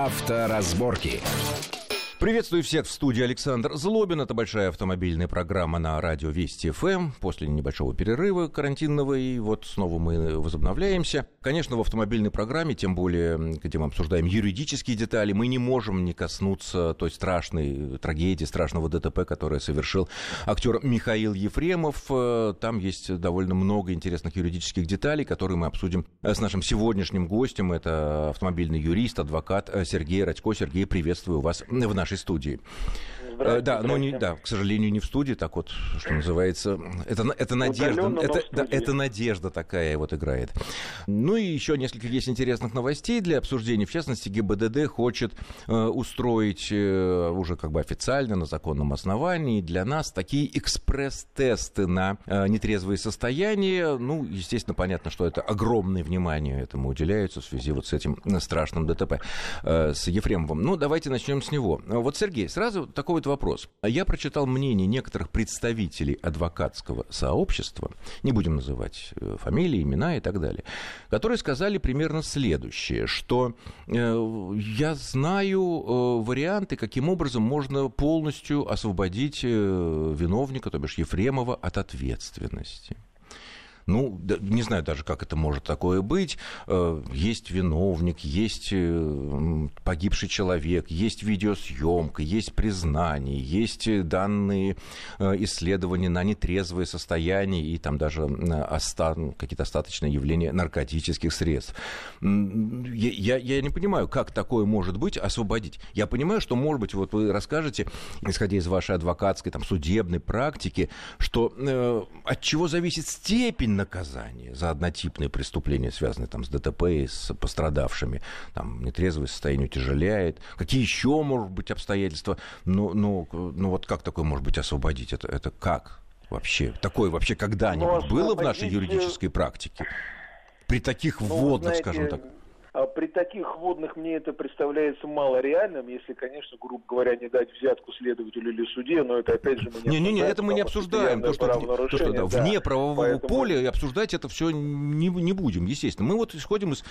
Авторазборки. Приветствую всех в студии, Александр Злобин. Это большая автомобильная программа на радио Вести ФМ. После небольшого перерыва карантинного, и вот снова мы возобновляемся. Конечно, в автомобильной программе, тем более, где мы обсуждаем юридические детали, мы не можем не коснуться той страшной трагедии, страшного ДТП, которое совершил актер Михаил Ефремов. Там есть довольно много интересных юридических деталей, которые мы обсудим с нашим сегодняшним гостем. Это автомобильный юрист, адвокат Сергей Радько. Сергей, приветствую вас в нашей студии. Да, но не, да, к сожалению, не в студии, так вот, что называется, это надежда, это надежда такая вот играет. Ну и еще несколько есть интересных новостей для обсуждения. В частности, ГИБДД хочет устроить уже как бы официально, на законном основании, для нас такие экспресс-тесты на нетрезвые состояния. Ну, естественно, понятно, что это огромное внимание этому уделяется в связи вот с этим страшным ДТП с Ефремовым. Ну, давайте начнем с него. Вот, Сергей, сразу такой вот вопрос. Я прочитал мнение некоторых представителей адвокатского сообщества, не будем называть фамилии, имена и так далее, которые сказали примерно следующее, что я знаю варианты, каким образом можно полностью освободить виновника, то бишь Ефремова, от ответственности. Ну, не знаю даже, как это может такое быть. Есть виновник, есть погибший человек, есть видеосъемка, есть признание, есть данные исследования на нетрезвое состояние и там даже какие-то остаточные явления наркотических средств. Я не понимаю, как такое может быть, освободить. Я понимаю, что, может быть, вот вы расскажете, исходя из вашей адвокатской, там, судебной практики, что от чего зависит степень наказание за однотипные преступления, связанные там с ДТП и с пострадавшими, там нетрезвое состояние утяжеляет. Какие еще, может быть, обстоятельства? Ну вот как такое может быть освободить? Это как вообще? Такое вообще когда-нибудь было в нашей юридической практике? При таких вводных, скажем так. При таких вводных мне это представляется малореальным, если, конечно, грубо говоря, не дать взятку следователю или суде, но это, опять же, мы не обсуждаем. Это мы не обсуждаем. То, что вне правового поля, и обсуждать это все не будем, естественно. Мы вот исходим из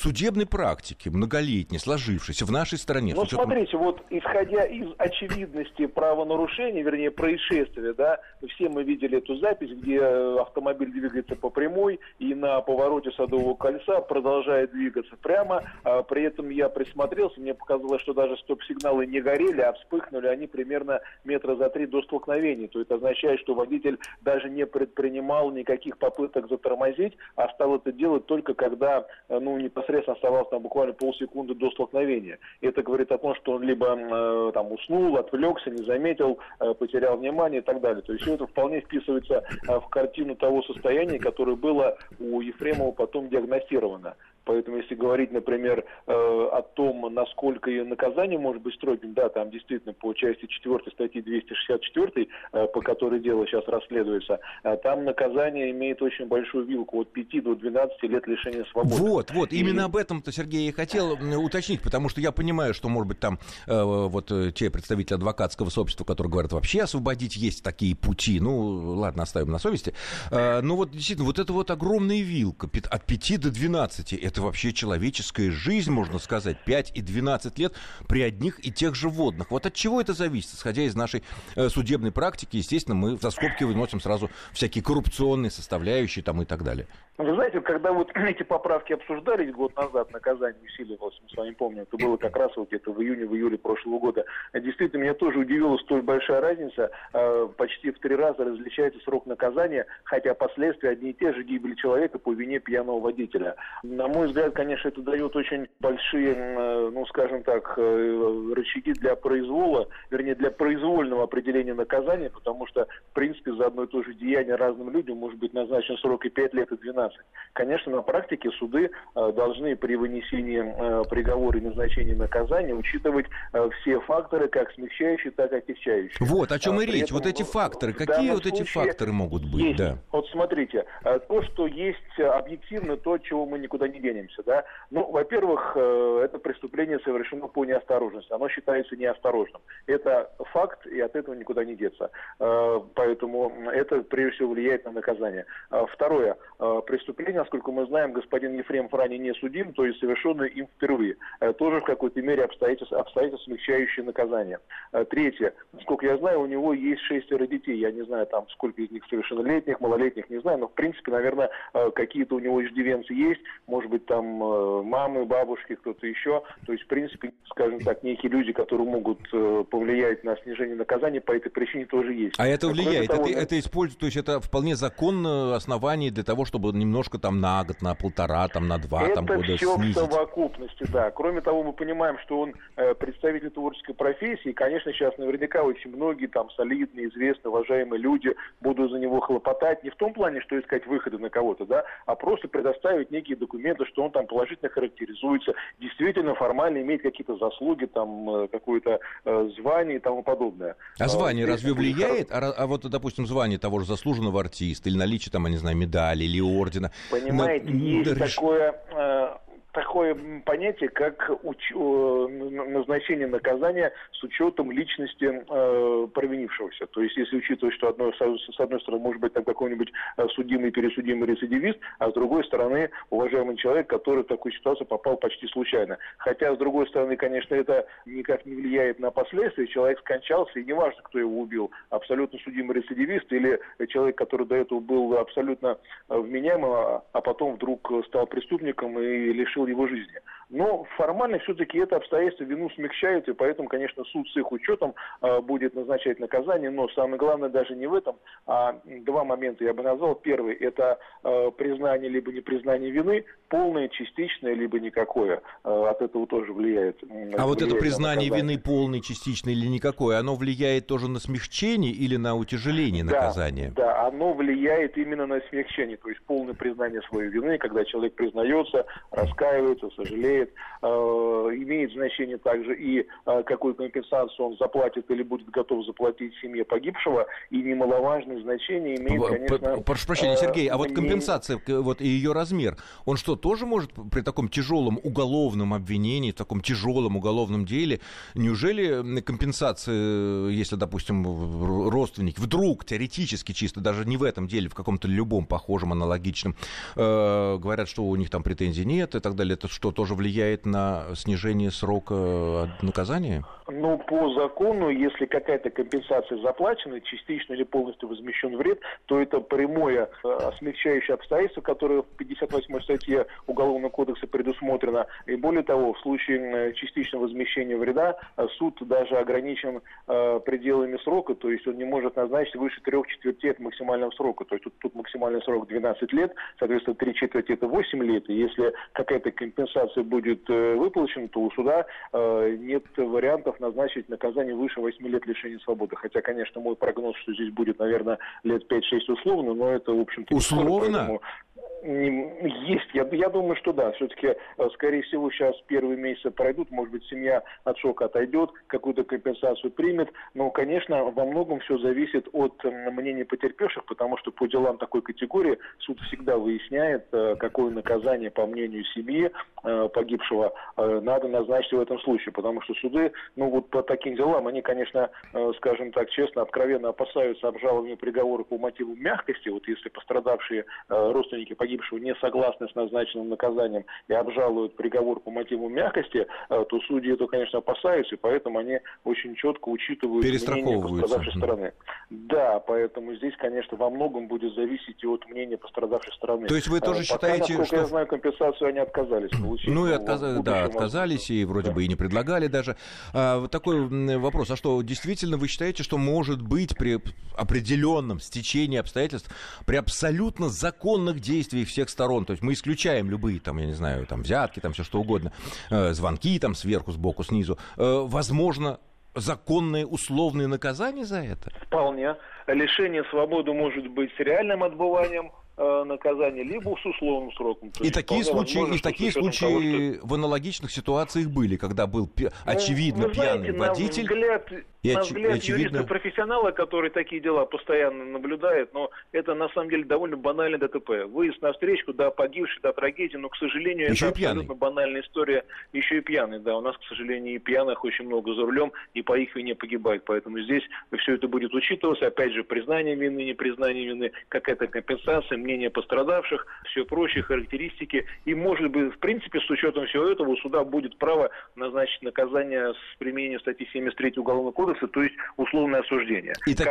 судебной практики, многолетней, сложившейся в нашей стране. Ну, смотрите, вот исходя из очевидности правонарушения, вернее, происшествия, да, все мы видели эту запись, где автомобиль двигается по прямой и на повороте Садового кольца продолжает двигаться прямо, при этом я присмотрелся, мне показалось, что даже стоп-сигналы не горели, а вспыхнули они примерно метра за 3 до столкновения, то это означает, что водитель даже не предпринимал никаких попыток затормозить, а стал это делать только когда, непосредственно оставалось там буквально полсекунды до столкновения. Это говорит о том, что он либо там уснул, отвлекся, не заметил, потерял внимание и так далее. То есть все это вполне вписывается в картину того состояния, которое было у Ефремова потом диагностировано. Поэтому, если говорить, например, о том, насколько ее наказание может быть строгим, да, там действительно по части 4 статьи 264, по которой дело сейчас расследуется, там наказание имеет очень большую вилку от 5 до 12 лет лишения свободы. Вот, именно об этом-то, Сергей, я и хотел уточнить, потому что я понимаю, что, может быть, там вот те представители адвокатского сообщества, которые говорят, вообще освободить есть такие пути, ладно, оставим на совести, но вот действительно, вот это вот огромная вилка от 5 до 12, это вообще человеческая жизнь, можно сказать, 5 и 12 лет при одних и тех же водных. Вот от чего это зависит? Исходя из нашей судебной практики, естественно, мы за скобки выносим сразу всякие коррупционные составляющие там и так далее. Вы знаете, когда вот эти поправки обсуждались год назад, наказание усиливалось, мы с вами помним, это было как раз вот это в июне, в июле прошлого года. Действительно, меня тоже удивила столь большая разница, почти в 3 раза различается срок наказания, хотя последствия одни и те же, гибель человека по вине пьяного водителя. На мой взгляд, конечно, это дает очень большие, рычаги для произвола, вернее, для произвольного определения наказания, потому что, в принципе, за одно и то же деяние разным людям может быть назначен срок и 5 лет, и 12. Конечно, на практике суды должны при вынесении приговора и назначении наказания учитывать все факторы, как смягчающие, так и отягчающие. Вот о чем и речь. Вот эти факторы. Какие вот эти факторы могут быть? Да. Вот смотрите, то, что есть объективно, то, от чего мы никуда не денем. останемся, да? Ну, во-первых, это преступление совершено по неосторожности, оно считается неосторожным. Это факт, и от этого никуда не деться. Поэтому это, прежде всего, влияет на наказание. Второе, преступление, насколько мы знаем, господин Ефремов ранее не судим, то есть совершенное им впервые. Тоже в какой-то мере обстоятельства, смягчающие наказание. Третье, насколько я знаю, у него есть 6 детей, я не знаю, там, сколько из них совершеннолетних, малолетних, не знаю, но, в принципе, наверное, какие-то у него иждивенцы есть, может быть, там, мамы, бабушки, кто-то еще, то есть, в принципе, скажем так, некие люди, которые могут повлиять на снижение наказания, по этой причине тоже есть. А это влияет, того, это используется, то есть, это вполне законное основание для того, чтобы немножко там на год, на полтора, там, на два, там, года снизить. Это все в совокупности, да. Кроме того, мы понимаем, что он представитель творческой профессии, и, конечно, сейчас наверняка очень многие там солидные, известные, уважаемые люди будут за него хлопотать, не в том плане, что искать выхода на кого-то, да, а просто предоставить некие документы, что он там положительно характеризуется, действительно формально имеет какие-то заслуги, там, какое-то звание и тому подобное. А звание разве влияет? А вот, допустим, звание того же заслуженного артиста или наличие, там, я не знаю, медали или ордена. Понимаете, есть такое понятие, как назначение наказания с учетом личности провинившегося. То есть, если учитывать, что с одной стороны может быть там какой-нибудь судимый, пересудимый рецидивист, а с другой стороны уважаемый человек, который в такую ситуацию попал почти случайно. Хотя, с другой стороны, конечно, это никак не влияет на последствия. Человек скончался, и неважно, кто его убил, абсолютно судимый рецидивист или человек, который до этого был абсолютно вменяемым, а потом вдруг стал преступником и лишил его жизни. Но формально все-таки это обстоятельство вину смягчают, и поэтому, конечно, суд с их учетом будет назначать наказание, но самое главное даже не в этом, а два момента я бы назвал. Первый – это признание либо непризнание вины, полное, частичное, либо никакое. От этого тоже влияет. А вот это признание вины полное, частичное или никакое, оно влияет тоже на смягчение или на утяжеление наказания? Да, оно влияет именно на смягчение, то есть полное признание своей вины, когда человек признается, раскаивается, сожалеет, имеет значение также и какую компенсацию он заплатит или будет готов заплатить семье погибшего, и немаловажное значение имеет, конечно... Прошу прощения, Сергей, а вот компенсация вот, и ее размер, он что, тоже может при таком тяжелом уголовном обвинении, в таком тяжелом уголовном деле, неужели компенсация, если, допустим, родственник вдруг теоретически чисто, даже не в этом деле, в каком-то любом похожем, аналогичном, говорят, что у них там претензий нет и так далее, это что, тоже влияет на снижение срока наказания? Ну, по закону, если какая-то компенсация заплачена, частично или полностью возмещен вред, то это прямое смягчающее обстоятельство, которое в 58-й статье Уголовного кодекса предусмотрено. И более того, в случае частичного возмещения вреда суд даже ограничен пределами срока, то есть он не может назначить выше 3/4 от максимального срока. То есть тут максимальный срок 12 лет, соответственно, 3/4 это 8 лет, и если какая-то компенсация будет выплачена, то у суда нет вариантов назначить наказание выше 8 лет лишения свободы. Хотя, конечно, мой прогноз, что здесь будет, наверное, лет 5-6 условно, но это, в общем-то... Условно? Есть, я думаю, что да. Все-таки, скорее всего, сейчас первые месяцы пройдут, может быть, семья от шока отойдет, какую-то компенсацию примет, но, конечно, во многом все зависит от мнения потерпевших, потому что по делам такой категории суд всегда выясняет, какое наказание, по мнению семьи погибшего, надо назначить в этом случае, потому что суды, ну вот по таким делам, они, конечно, скажем так, честно, откровенно опасаются обжалования приговора по мотиву мягкости, вот если пострадавшие родственники погибшего не согласны с назначенным наказанием и обжалуют приговор по мотиву мягкости, то судьи это, конечно, опасаются, и поэтому они очень четко учитывают мнение пострадавшей стороны. Да, поэтому здесь, конечно, во многом будет зависеть и от мнения пострадавшей стороны. То есть вы тоже считаете, насколько что... я знаю, компенсацию они отказались получить. Ну и отказались, и вроде бы и не предлагали даже. Вот такой вопрос. А что, действительно вы считаете, что может быть при определенном стечении обстоятельств, при абсолютно законных действиях всех сторон, то есть мы исключаем любые, там, я не знаю, там, взятки, там, все что угодно, звонки, там, сверху, сбоку, снизу, возможно, законные условные наказания за это? Вполне. Лишение свободы может быть с реальным отбыванием наказание, либо с условным сроком. И такие случаи, в аналогичных ситуациях были, когда был очевидно пьяный водитель. На взгляд юриста-профессионала, который такие дела постоянно наблюдает, но это на самом деле довольно банальный ДТП. Выезд на встречку, да, погибший, да, трагедия, но, к сожалению, еще это абсолютно банальная история. Еще и пьяный, да. У нас, к сожалению, и пьяных очень много за рулем, и по их вине погибает. Поэтому здесь все это будет учитываться. Опять же, признание вины, непризнание вины, какая-то компенсация, мнение пострадавших, все прочие характеристики. И, может быть, в принципе, с учетом всего этого у суда будет право назначить наказание с применением статьи 73 Уголовного кодекса, то есть условное осуждение. И как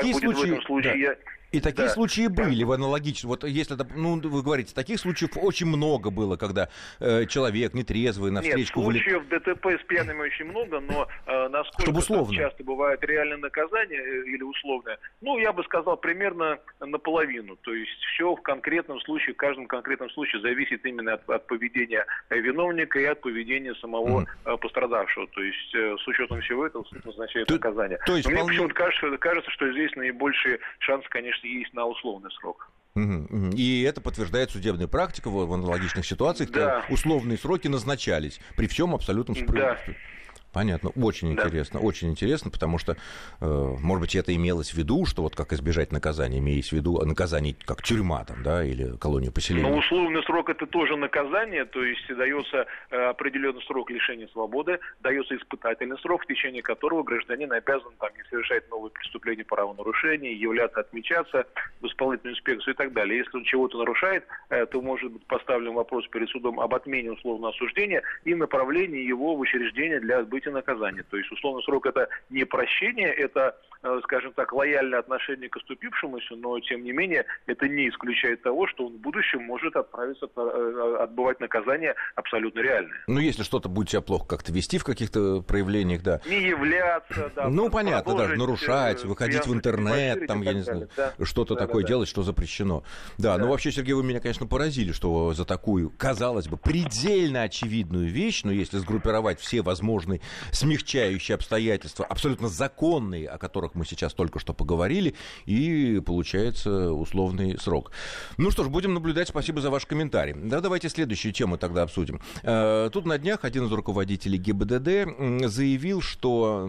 такие случаи были в аналогичном. Вот если, ну, вы говорите, таких случаев очень много было, когда человек нетрезвый на встречку... Нет, случаев ДТП с пьяными очень много, но насколько часто бывает реальное наказание или условное, ну, я бы сказал, примерно наполовину. То есть все в конкретном случае, в каждом конкретном случае зависит именно от поведения виновника и от поведения самого пострадавшего. То есть с учетом всего этого назначают наказание. То есть, мне почему-то кажется, что здесь наибольший шанс, конечно, есть на условный срок. И это подтверждает судебная практика в аналогичных ситуациях, когда условные сроки назначались, при всем абсолютном справедливости. Понятно, очень интересно, потому что, может быть, это имелось в виду, что вот как избежать наказания, имеясь в виду наказание как тюрьма там, да, или колония поселения. Но условный срок — это тоже наказание, то есть дается определенный срок лишения свободы, дается испытательный срок, в течение которого гражданин обязан там не совершать новые преступления, правонарушения, являться, отмечаться в исполнительную инспекцию и так далее. Если он чего-то нарушает, то может быть поставлен вопрос перед судом об отмене условного осуждения и направлении его в учреждение для отбытия наказание. То есть условный срок — это не прощение, это, скажем так, лояльное отношение к оступившемуся, но, тем не менее, это не исключает того, что он в будущем может отправиться отбывать наказание абсолютно реальное. Ну, если что-то будет себя плохо как-то вести в каких-то проявлениях, да. Не являться, да. Ну, понятно, даже нарушать, выходить в интернет, там, я не знаю, что-то такое делать, что запрещено. Да, ну, вообще, Сергей, вы меня, конечно, поразили, что за такую, казалось бы, предельно очевидную вещь, но если сгруппировать все возможные смягчающие обстоятельства, абсолютно законные, о которых мы сейчас только что поговорили, и получается условный срок. Ну что ж, будем наблюдать. Спасибо за ваш комментарий. Да, давайте следующую тему тогда обсудим. Тут на днях один из руководителей ГИБДД заявил, что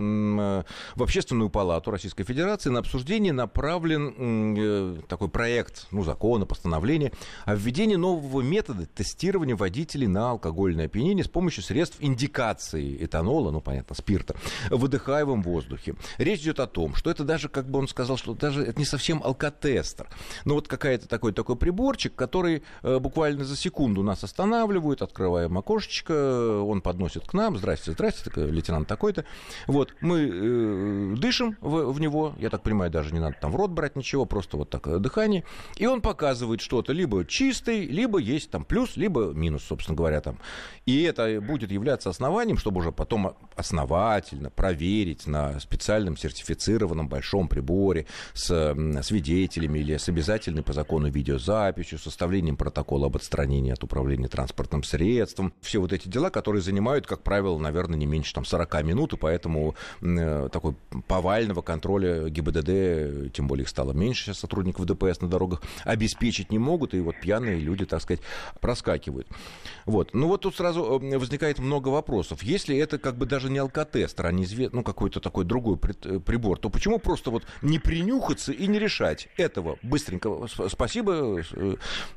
в Общественную палату Российской Федерации на обсуждение направлен такой проект, ну, закона, постановления о введении нового метода тестирования водителей на алкогольное опьянение с помощью средств индикации этанола, ну, понятно, спирта, в выдыхаемом воздухе. Речь идет о том, что это даже, как бы он сказал, что даже это не совсем алкотестер, но вот какой-то такой приборчик, который буквально за секунду нас останавливает, открываем окошечко, он подносит к нам, здрасте, лейтенант такой-то, вот, мы дышим в него, я так понимаю, даже не надо там в рот брать ничего, просто вот так дыхание, и он показывает что-то, либо чистый, либо есть там плюс, либо минус, собственно говоря, там, и это будет являться основанием, чтобы уже потом основательно проверить на специальном сертифицированном большом приборе с свидетелями или с обязательной по закону видеозаписью, составлением протокола об отстранении от управления транспортным средством. Все вот эти дела, которые занимают, как правило, наверное, не меньше там, 40 минут, и поэтому такой повального контроля ГИБДД, тем более их стало меньше сейчас сотрудников ДПС на дорогах, обеспечить не могут, и вот пьяные люди, так сказать, проскакивают. Вот. Ну вот тут сразу возникает много вопросов. Если это как бы даже не алкотестер, а неизвестный, ну, какой-то такой другой прибор, то почему просто вот не принюхаться и не решать этого быстренько? Спасибо,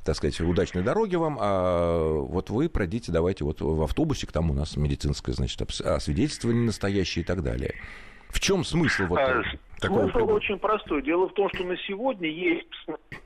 так сказать, удачной дороги вам, а вот вы пройдите, давайте вот в автобусик, там у нас медицинское, значит, освидетельствование настоящее и так далее. В чем смысл вот такого? Смысл очень простой. Дело в том, что на сегодня есть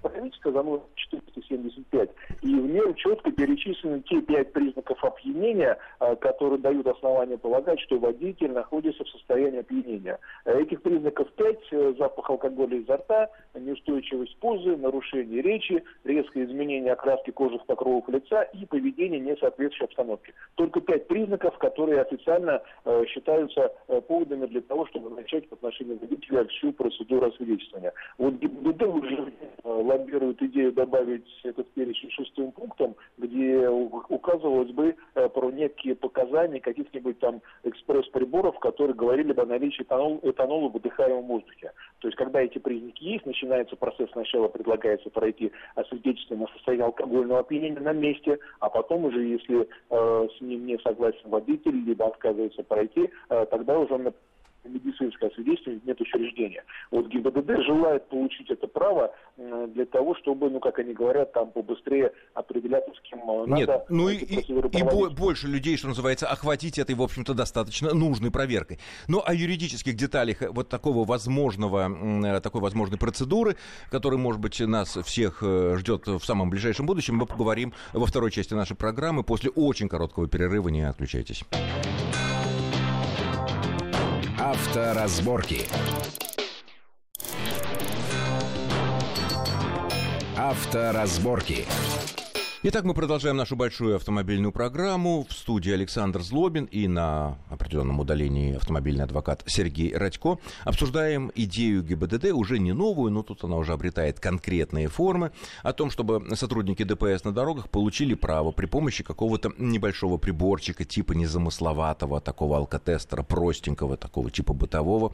правительство за номером 475, и в нем четко перечислены те 5 признаков опьянения, которые дают основания полагать, что водитель находится в состоянии опьянения. Этих признаков 5: запах алкоголя изо рта, неустойчивость позы, нарушение речи, резкое изменение окраски кожных покровов лица и поведение, не соответствующее обстановке. Только 5 признаков, которые официально считаются поводами для того, чтобы начать в отношении водителя всю процедуру освидетельствования. Вот ГИБДД уже лоббирует идею добавить этот перечень 6-м пунктом, где указывалось бы про некие показания каких-нибудь там экспресс-приборов, которые говорили бы о наличии этанола в выдыхаемом воздухе. То есть, когда эти признаки есть, начинается процесс, сначала предлагается пройти освидетельствование на состояние алкогольного опьянения на месте, а потом уже, если с ним не согласен водитель, либо отказывается пройти, тогда уже он медицинское свидетельство нет учреждения. Вот ГИБДД желает получить это право для того, чтобы, ну, как они говорят, там побыстрее определяться, с кем надо. Нет, ну и больше людей, что называется, охватить этой, в общем-то, достаточно нужной проверкой. Ну, о юридических деталях вот такого возможного, такой возможной процедуры, которая, может быть, нас всех ждет в самом ближайшем будущем, мы поговорим во второй части нашей программы после очень короткого перерыва. Не отключайтесь. Авторазборки. Авторазборки. Итак, мы продолжаем нашу большую автомобильную программу. В студии Александр Злобин и на определенном удалении автомобильный адвокат Сергей Радько. Обсуждаем идею ГИБДД, уже не новую, но тут она уже обретает конкретные формы, о том, чтобы сотрудники ДПС на дорогах получили право при помощи какого-то небольшого приборчика, типа незамысловатого, такого алкотестера, простенького, такого типа бытового,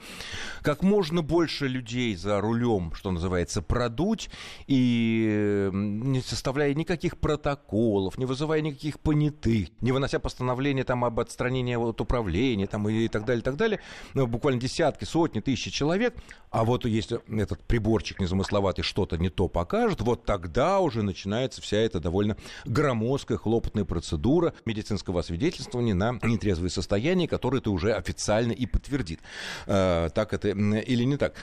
как можно больше людей за рулем, что называется, продуть, и не составляя никаких протоколов, не вызывая никаких понятых, не вынося постановления там об отстранении от управления там, и так далее, и так далее. Ну, буквально десятки, сотни, тысячи человек. А вот если этот приборчик незамысловатый что-то не то покажет, вот тогда уже начинается вся эта довольно громоздкая, хлопотная процедура медицинского освидетельствования на нетрезвое состояние, которое ты уже официально и подтвердит. Так это или не так.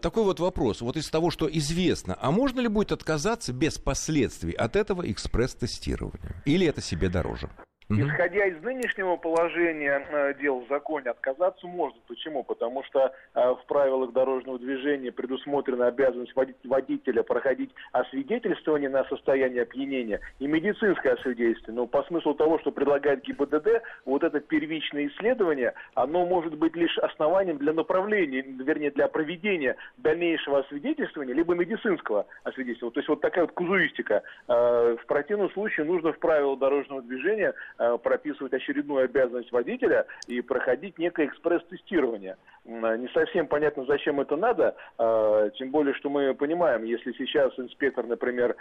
Такой вот вопрос. Вот из того, что известно, а можно ли будет отказаться без последствий от этого эксперимента? Пресс-тестирование. Или это себе дороже? Исходя из нынешнего положения дел в законе, отказаться можно. Почему? Потому что в правилах дорожного движения предусмотрена обязанность водителя проходить освидетельствование на состояние опьянения и медицинское освидетельствование. Но по смыслу того, что предлагает ГИБДД, вот это первичное исследование, оно может быть лишь основанием для направления, вернее, для проведения дальнейшего освидетельствования, либо медицинского освидетельствования. То есть вот такая вот казуистика. В противном случае нужно в правила дорожного движения прописывать очередную обязанность водителя и проходить некое экспресс-тестирование. Не совсем понятно, зачем это надо, тем более, что мы понимаем, если сейчас инспектор, например,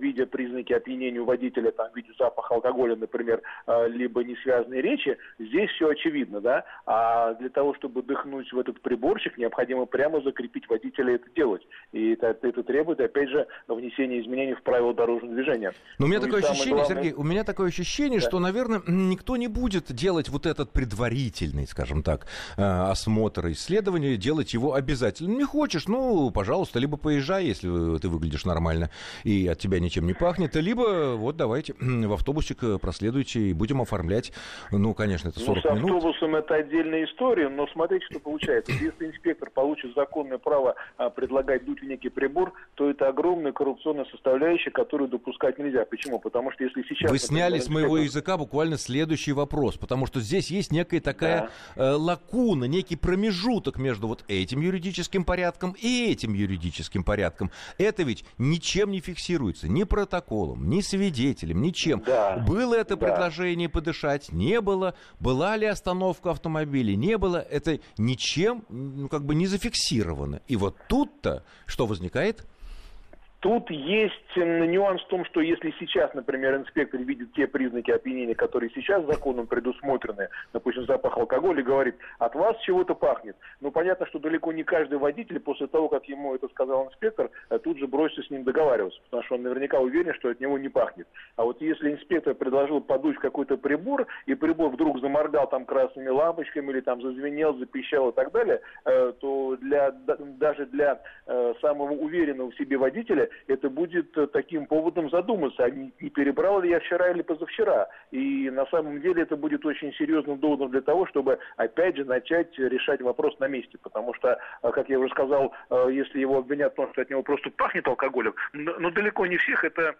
видя признаки опьянения у водителя, там, видя запах алкоголя, например, либо несвязные речи, здесь все очевидно, да, а для того, чтобы дыхнуть в этот приборчик, необходимо прямо закрепить водителя это делать, и это требует, опять же, внесения изменений в правила дорожного движения. Но у меня такое ощущение, главное... Сергей, у меня такое ощущение, что, наверное, никто не будет делать вот этот предварительный, скажем так, осмотр, исследование, делать его обязательно. Не хочешь, ну, пожалуйста, либо поезжай, если ты выглядишь нормально и от тебя ничем не пахнет, либо вот давайте в автобусик проследуйте и будем оформлять, ну, конечно, это 40 минут. С автобусом это отдельная история, но смотрите, что получается. Если инспектор получит законное право предлагать дуть в некий прибор, то это огромная коррупционная составляющая, которую допускать нельзя. Почему? Потому что если сейчас... Вы сняли с моего языка буквально следующий вопрос, потому что здесь есть некая такая лакуна, некий промежуток между вот этим юридическим порядком и этим юридическим порядком. Это ведь ничем не фиксируется, ни протоколом, ни свидетелем, ничем. Да. Было это предложение подышать, не было, была ли остановка автомобиля, не было, это ничем, ну, как бы не зафиксировано. И вот тут-то что возникает? Тут есть нюанс в том, что если сейчас, например, инспектор видит те признаки опьянения, которые сейчас законом предусмотрены, допустим, запах алкоголя, говорит, от вас чего-то пахнет. Ну, понятно, что далеко не каждый водитель после того, как ему это сказал инспектор, тут же бросится с ним договариваться, потому что он наверняка уверен, что от него не пахнет. А вот если инспектор предложил подуть в какой-то прибор, и прибор вдруг заморгал там красными лампочками или там зазвенел, запищал и так далее, то даже для самого уверенного в себе водителя это будет таким поводом задуматься, а не перебрал ли я вчера или позавчера. И на самом деле это будет очень серьезным доводом для того, чтобы опять же начать решать вопрос на месте. Потому что, как я уже сказал, если его обвинят в том, что от него просто пахнет алкоголем, но далеко не всех это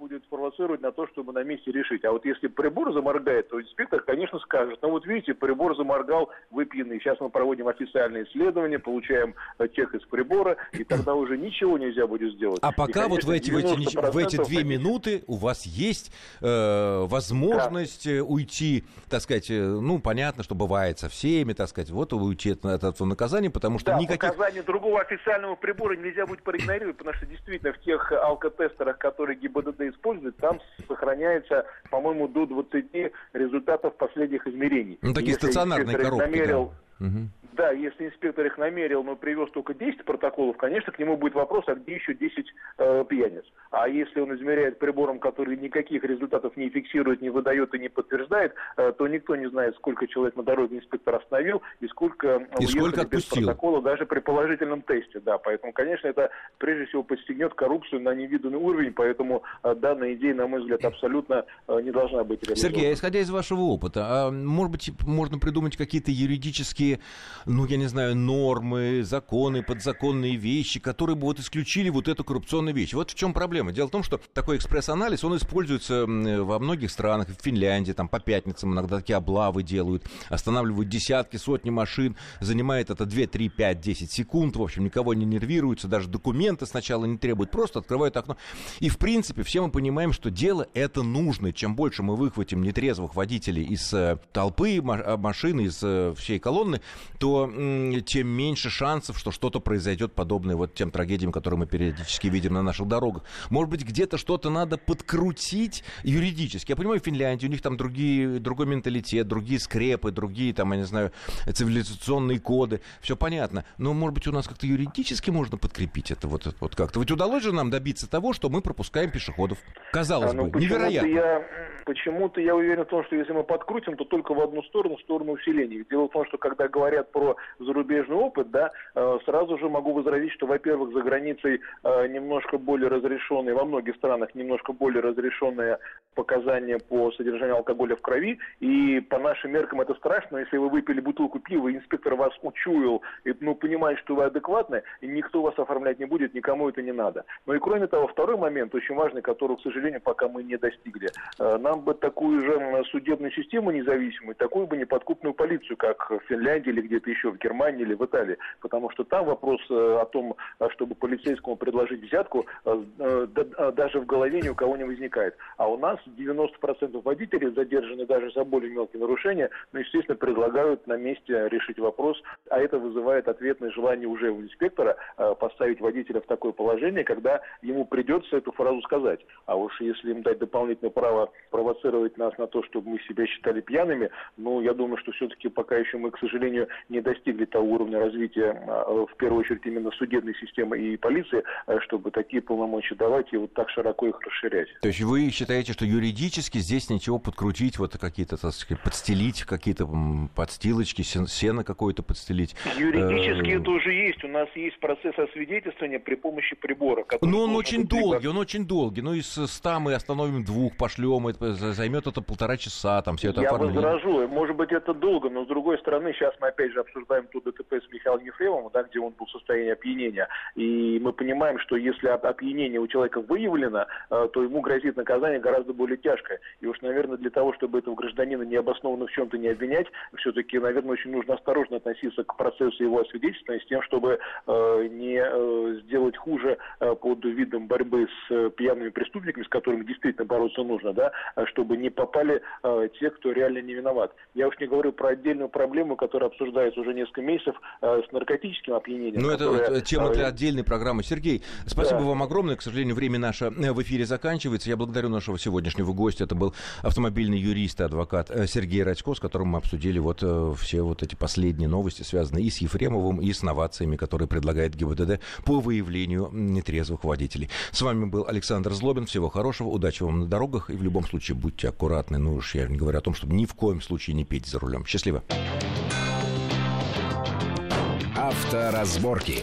будет провоцировать на то, чтобы на месте решить. А вот если прибор заморгает, то инспектор, конечно, скажет: ну вот видите, прибор заморгал, вы пьяный. Сейчас мы проводим официальные исследования, получаем чек из прибора, и тогда уже ничего нельзя будет сделать. А пока и, конечно, вот в эти 2 минуты у вас есть возможность уйти, так сказать, ну понятно, что бывает со всеми, так сказать, вот уйти от этого наказания, потому что никаких... Показания другого официального прибора нельзя будет проигнорировать, потому что действительно в тех алкотестерах, которые ГИБДД использует, там сохраняется, по-моему, до 20 результатов последних измерений. Ну, такие стационарные коробки, да, если инспектор их намерил, но привез только 10 протоколов, конечно, к нему будет вопрос, а где еще 10 пьяниц? А если он измеряет прибором, который никаких результатов не фиксирует, не выдает и не подтверждает, то никто не знает, сколько человек на дороге инспектор остановил и сколько уехали без протокола даже при положительном тесте. Да, поэтому, конечно, это прежде всего подстегнет коррупцию на невиданный уровень, поэтому данная идея, на мой взгляд, абсолютно не должна быть реализована. Сергей, исходя из вашего опыта, может быть, можно придумать какие-то юридические, ну, я не знаю, нормы, законы, подзаконные вещи, которые бы вот исключили вот эту коррупционную вещь. Вот в чем проблема. Дело в том, что такой экспресс-анализ, он используется во многих странах, в Финляндии, там по пятницам иногда такие облавы делают, останавливают десятки, сотни машин, занимает это 2, 3, 5, 10 секунд, в общем, никого не нервируется, даже документы сначала не требуют, просто открывают окно. И, в принципе, все мы понимаем, что дело это нужно. Чем больше мы выхватим нетрезвых водителей из толпы машин, из всей колонны, то тем меньше шансов, что что-то произойдет подобное вот тем трагедиям, которые мы периодически видим на наших дорогах. Может быть, где-то что-то надо подкрутить юридически. Я понимаю, в Финляндии у них там другой менталитет, другие скрепы, другие там, я не знаю, цивилизационные коды. Все понятно. Но, может быть, у нас как-то юридически можно подкрепить это вот как-то. Ведь удалось же нам добиться того, что мы пропускаем пешеходов. Казалось бы, невероятно. Почему-то я уверен в том, что если мы подкрутим, то только в одну сторону, в сторону усиления. Ведь дело в том, что когда говорят про зарубежный опыт, да, сразу же могу возразить, что, во-первых, за границей немножко более разрешенные, во многих странах немножко более разрешенные показания по содержанию алкоголя в крови, и по нашим меркам это страшно, если вы выпили бутылку пива, и инспектор вас учуял, и, ну, понимает, что вы адекватны, и никто вас оформлять не будет, никому это не надо. Ну и кроме того, второй момент, очень важный, которого, к сожалению, пока мы не достигли. Нам бы такую же судебную систему независимую, такую бы неподкупную полицию, как в Финляндии или где-то еще, в Германии или в Италии, потому что там вопрос о том, чтобы полицейскому предложить взятку, даже в голове ни у кого не возникает. А у нас 90% водителей задержаны даже за более мелкие нарушения, но, естественно, предлагают на месте решить вопрос, а это вызывает ответное желание уже у инспектора поставить водителя в такое положение, когда ему придется эту фразу сказать. А уж если им дать дополнительное право провоцировать нас на то, чтобы мы себя считали пьяными, ну, я думаю, что все-таки пока еще мы, к сожалению, не достигли того уровня развития, в первую очередь, именно судебной системы и полиции, чтобы такие полномочия давать и вот так широко их расширять. То есть вы считаете, что юридически здесь ничего подкрутить, вот какие-то, так сказать, подстелить, какие-то подстилочки, сено какое-то подстелить? Юридически это уже есть. У нас есть процесс освидетельствования при помощи прибора. Но он очень долгий. Ну, из 100 мы остановим 2, пошлем, это займет это 1,5 часа, там все это оформление. Я возражу. Может быть, это долго, но, с другой стороны, сейчас мы опять же обсуждаем ту ДТП с Михаилом Ефремовым, да, где он был в состоянии опьянения. И мы понимаем, что если опьянение у человека выявлено, то ему грозит наказание гораздо более тяжкое. И уж, наверное, для того, чтобы этого гражданина необоснованно в чем-то не обвинять, все-таки, наверное, очень нужно осторожно относиться к процессу его освидетельствования с тем, чтобы не сделать хуже под видом борьбы с пьяными преступниками, с которыми действительно бороться нужно, да, чтобы не попали те, кто реально не виноват. Я уж не говорю про отдельную проблему, которая обсуждается уже несколько месяцев, с наркотическим опьянением. Ну, это тема для отдельной программы. Сергей, спасибо вам огромное. К сожалению, время наше в эфире заканчивается. Я благодарю нашего сегодняшнего гостя. Это был автомобильный юрист и адвокат Сергей Радько, с которым мы обсудили вот все вот эти последние новости, связанные и с Ефремовым, и с новациями, которые предлагает ГИБДД по выявлению нетрезвых водителей. С вами был Александр Злобин. Всего хорошего, удачи вам на дорогах. И в любом случае будьте аккуратны. Ну уж я не говорю о том, чтобы ни в коем случае не пить за рулем. Счастливо. Авторазборки.